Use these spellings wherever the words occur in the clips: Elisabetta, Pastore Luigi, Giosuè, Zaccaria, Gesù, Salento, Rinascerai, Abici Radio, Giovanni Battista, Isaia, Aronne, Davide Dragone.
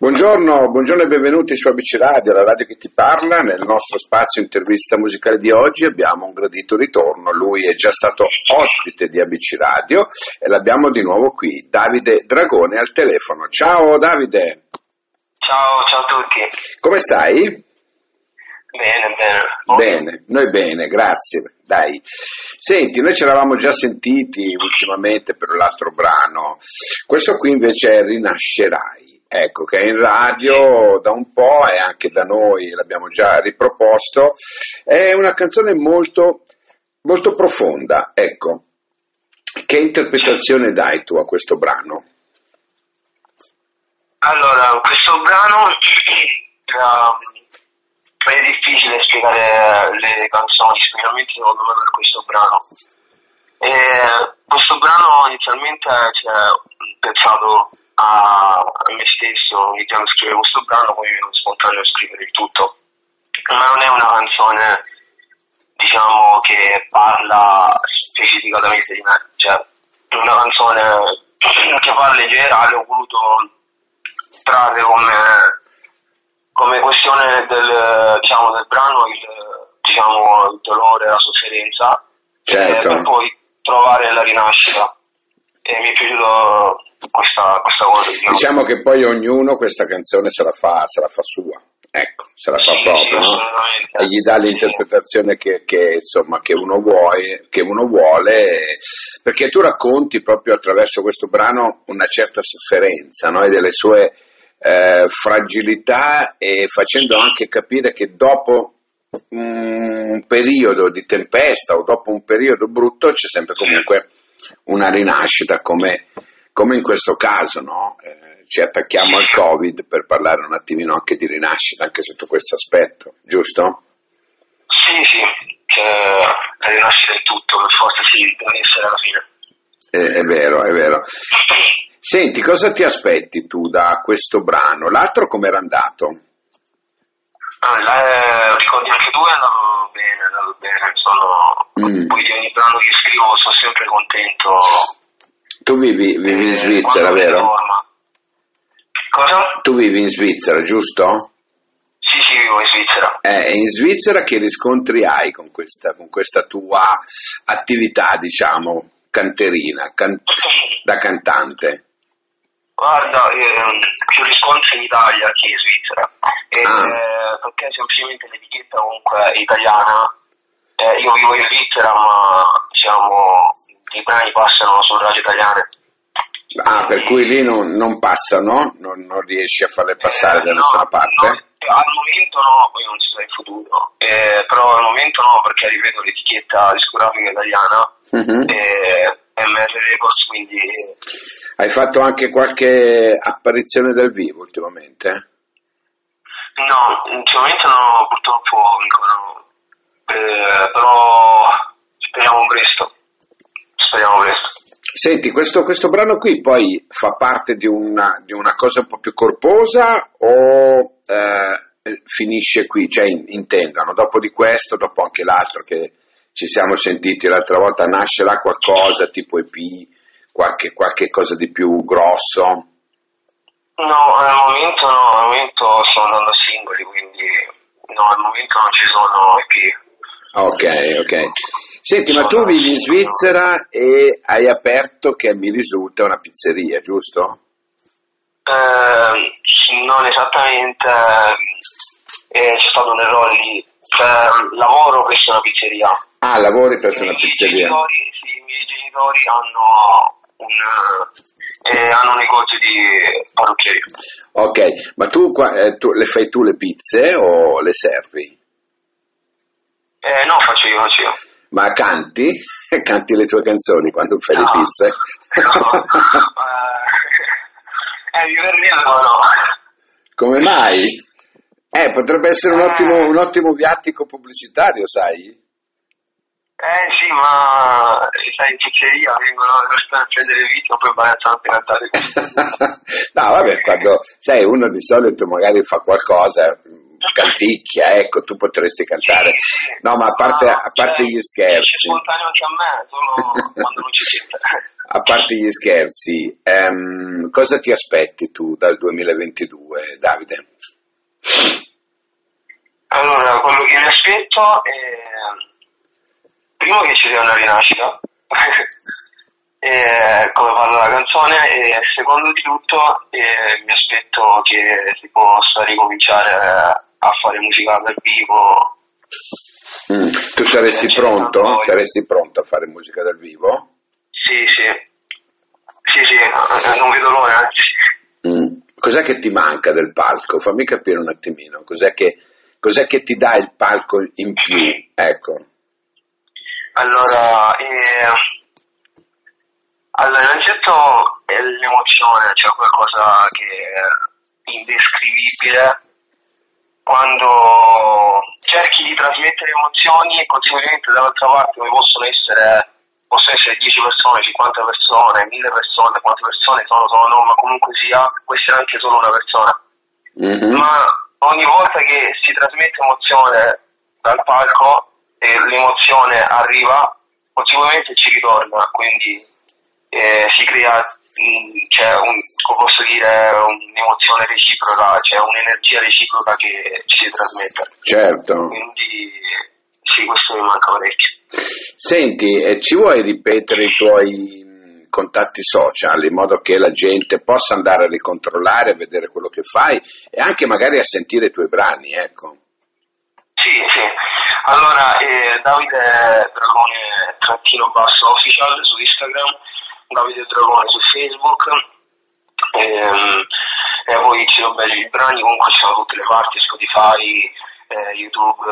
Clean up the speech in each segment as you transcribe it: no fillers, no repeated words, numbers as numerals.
Buongiorno e benvenuti su Abici Radio, la radio che ti parla. Nel nostro spazio intervista musicale di oggi abbiamo un gradito ritorno. Lui è già stato ospite di Abici Radio e l'abbiamo di nuovo qui, Davide Dragone al telefono. Ciao Davide. Ciao a tutti. Come stai? Bene. Oh. Bene, noi bene, grazie. Dai, senti, noi ci eravamo già sentiti ultimamente per l'altro brano. Questo qui invece è Rinascerai. Ecco, che è in radio da un po' e anche da noi l'abbiamo già riproposto. È una canzone molto, molto profonda, ecco. Che interpretazione dai tu a questo brano? Allora, questo brano è difficile spiegare le canzoni, specialmente secondo me per questo brano. Questo brano inizialmente pensato a me stesso, iniziando a scrivere questo brano, poi mi sono spontaneo a scrivere il tutto, ma non è una canzone, diciamo, che parla specificatamente di me, cioè è una canzone che parla in generale. Ho voluto trarre come questione del brano il dolore, la sofferenza, certo. Per poi trovare la rinascita, e mi è piaciuto questa cosa, diciamo che poi ognuno questa canzone se la fa sua, ecco, se la fa proprio, no? E gli dà l'interpretazione che uno vuole, perché tu racconti proprio attraverso questo brano una certa sofferenza, no? E delle sue fragilità, e facendo anche capire che dopo un periodo di tempesta o dopo un periodo brutto c'è sempre comunque una rinascita, come in questo caso, no? Ci attacchiamo al Covid per parlare un attimino anche di rinascita, anche sotto questo aspetto, giusto? Sì, la rinascita è tutto, per forza sì, deve essere alla fine. È vero. Senti, cosa ti aspetti tu da questo brano? L'altro com'era andato? Ricordi anche tu, è andato bene. Poi di ogni brano che scrivo sono sempre contento. Tu vivi in Svizzera, vero? Cosa? Tu vivi in Svizzera, giusto? Sì, vivo in Svizzera. In Svizzera che riscontri hai con questa tua attività, diciamo, canterina, da cantante? Guarda, più riscontri in Italia che in Svizzera, perché semplicemente l'etichetta comunque è italiana. Io vivo in Svizzera, ma diciamo i brani passano su radio italiane. Per cui lì non passano? Non riesci a farle passare da nessuna parte? No, al momento no, poi non si sa in futuro. Però al momento no, perché ripeto, l'etichetta discografica italiana è MR Records, quindi... Hai fatto anche qualche apparizione dal vivo ultimamente? No, ultimamente no, purtroppo ancora no. Però speriamo presto. Senti, questo brano qui poi fa parte di una cosa un po' più corposa o finisce qui? Cioè intendano, dopo di questo, dopo anche l'altro che ci siamo sentiti l'altra volta, nascerà qualcosa tipo EP, qualche cosa di più grosso? No, al momento sto andando a singoli, quindi no, al momento non ci sono EP. Ok. Senti, ma tu vivi in Svizzera e hai aperto, che mi risulta, una pizzeria, giusto? Non esattamente, c'è stato un errore lì. Lavoro presso una pizzeria. Lavori presso una pizzeria? I miei genitori hanno un negozio di parrucchieria. Ok, ma tu le fai tu le pizze o le servi? No, faccio io. Ma canti? Canti le tue canzoni quando fai le pizze? No. No. Come mai? Potrebbe essere un ottimo viatico pubblicitario, sai? Sì, ma sai, in pizzeria vengono a prendere vino, poi barazzano per andare. No, vabbè, quando sai, uno di solito magari fa qualcosa... canticchia, ecco, tu potresti cantare. No, ma a parte gli scherzi, a parte gli scherzi, cosa ti aspetti tu dal 2022, Davide? Allora, quello che mi aspetto è, primo, che ci sia una rinascita come parla la canzone, e secondo di tutto mi aspetto che si possa ricominciare a fare musica dal vivo. Tu saresti pronto? Poi. Saresti pronto a fare musica dal vivo? Sì, non vedo l'ora, anzi. Cos'è che ti manca del palco? Fammi capire un attimino, cos'è che ti dà il palco in più? Ecco. Allora, innanzitutto è l'emozione, cioè qualcosa che è indescrivibile. Quando cerchi di trasmettere emozioni e conseguentemente dall'altra parte dove possono essere 10 persone, 50 persone, 1000 persone, 4 persone, sono, ma comunque sia, può essere anche solo una persona. Mm-hmm. Ma ogni volta che si trasmette emozione dal palco e l'emozione arriva, conseguentemente ci ritorna, quindi si crea, cioè, come posso dire, un'emozione reciproca, cioè un'energia reciproca che ci si trasmette. Certo. Quindi sì, questo mi manca parecchio. Senti, ci vuoi ripetere i tuoi contatti social in modo che la gente possa andare a ricontrollare, a vedere quello che fai e anche magari a sentire i tuoi brani, ecco. Sì. Allora, Davide Dragone _official su Instagram, Davide Dragone su Facebook, e poi ci sono belli i brani, comunque ci sono tutte le parti, Spotify, YouTube,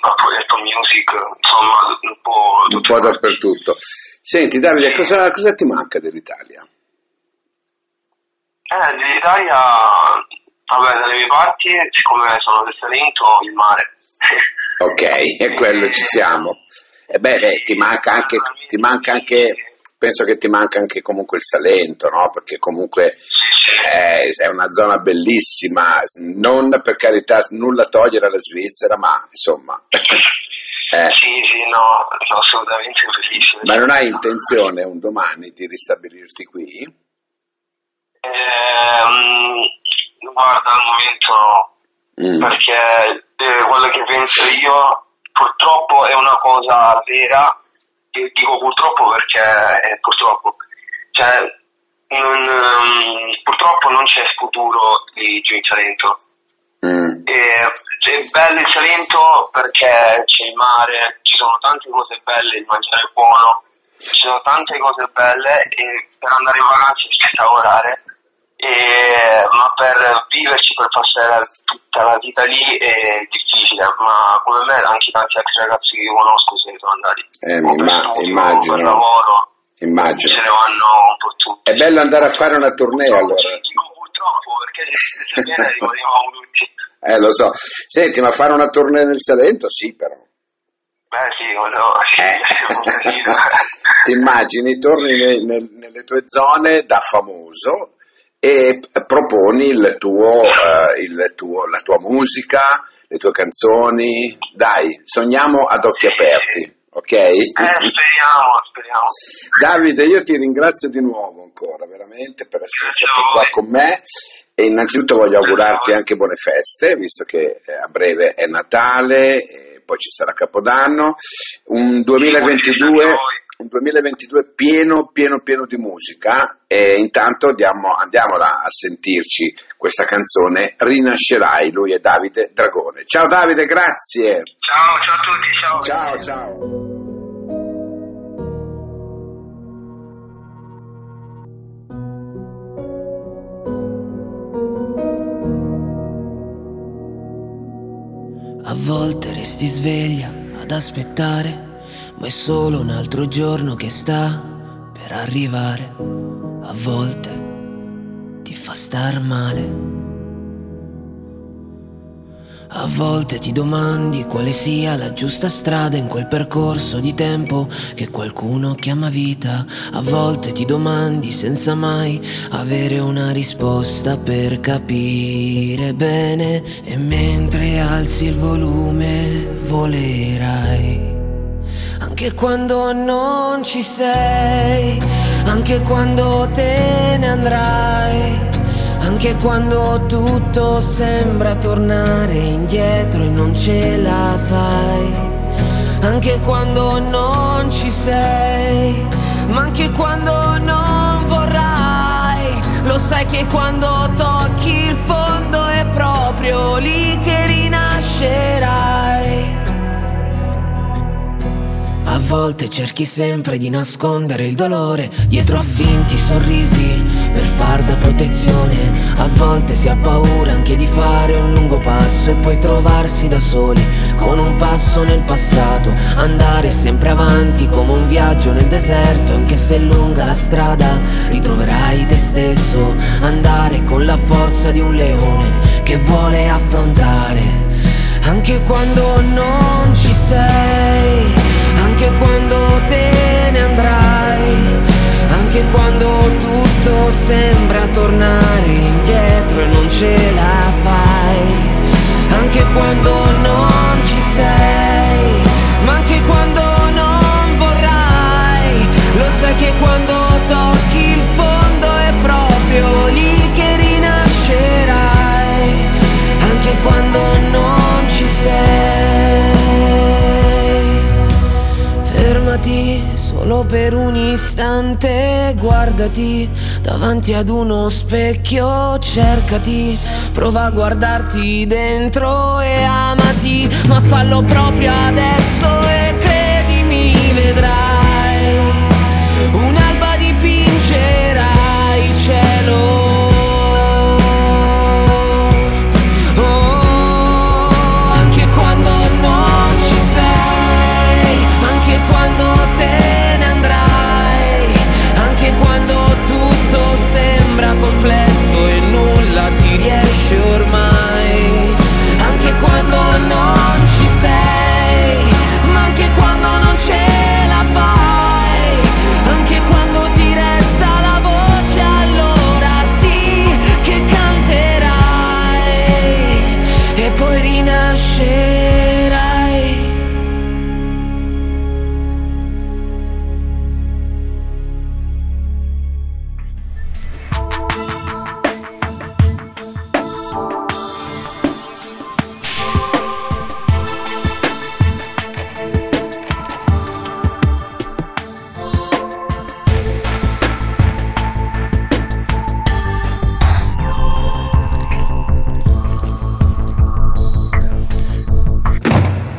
Apple Music, insomma un po' dappertutto. Senti Davide, cosa ti manca dell'Italia? Dell'Italia, vabbè, dalle mie parti, siccome sono del Salento, il mare. Ok, e quello ci siamo. E beh, ti manca anche penso che ti manca anche comunque il Salento, no? Perché comunque è una zona bellissima, non per carità nulla togliere alla Svizzera, ma insomma. Sì, no, sono assolutamente felice. Ma non hai intenzione un domani di ristabilirti qui? Guarda, al momento no, perché quello che penso io purtroppo è una cosa vera. Dico purtroppo perché purtroppo, cioè, purtroppo non c'è futuro giù in Salento. È bello il Salento perché c'è il mare, ci sono tante cose belle, il mangiare è buono, ci sono tante cose belle, e per andare in vacanza bisogna lavorare, ma per viverci, per passare tutta la vita lì è difficile, ma come me anche tanti altri ragazzi che io conosco se ne sono andati immagino per lavoro, immagino se ne vanno un po' tutti. È bello andare a fare una tournée, purtroppo, allora purtroppo, perché se viene rimanevamo tutti lo so. Senti, ma fare una tournée nel Salento sì, però sì. Ti immagini, torni nelle tue zone da famoso e proponi la tua musica, le tue canzoni, dai, sogniamo ad occhi aperti, ok? Speriamo. Davide, io ti ringrazio di nuovo ancora, veramente, per essere stato qua con me, e innanzitutto voglio augurarti anche buone feste, visto che a breve è Natale, e poi ci sarà Capodanno, un 2022 pieno di musica, e intanto andiamola a sentirci questa canzone Rinascerai. Lui è Davide Dragone. Ciao Davide, grazie. Ciao a tutti, ciao. A volte resti sveglia ad aspettare, ma è solo un altro giorno che sta per arrivare. A volte ti fa star male, A volte ti domandi quale sia la giusta strada in quel percorso di tempo che qualcuno chiama vita. A volte ti domandi senza mai avere una risposta per capire bene. E mentre alzi il volume volerai, anche quando non ci sei, anche quando te ne andrai, anche quando tutto sembra tornare indietro e non ce la fai, anche quando non ci sei, ma anche quando non vorrai. Lo sai che quando tocchi il fondo è proprio lì che rinascerai. A volte cerchi sempre di nascondere il dolore dietro a finti sorrisi per far da protezione. A volte si ha paura anche di fare un lungo passo e poi trovarsi da soli con un passo nel passato. Andare sempre avanti come un viaggio nel deserto, anche se è lunga la strada ritroverai te stesso. Andare con la forza di un leone che vuole affrontare, anche quando non ci sei, anche quando te ne andrai, anche quando tutto sembra tornare indietro e non ce la fai, anche quando non ci sei, ma anche quando non vorrai. Lo sai che quando tocchi il fondo è proprio lì che rinascerai, anche quando non ci sei. Fermati solo per un istante, guardati davanti ad uno specchio, cercati, prova a guardarti dentro e amati, ma fallo proprio adesso e credimi vedrai, un'alba dipingerà il cielo.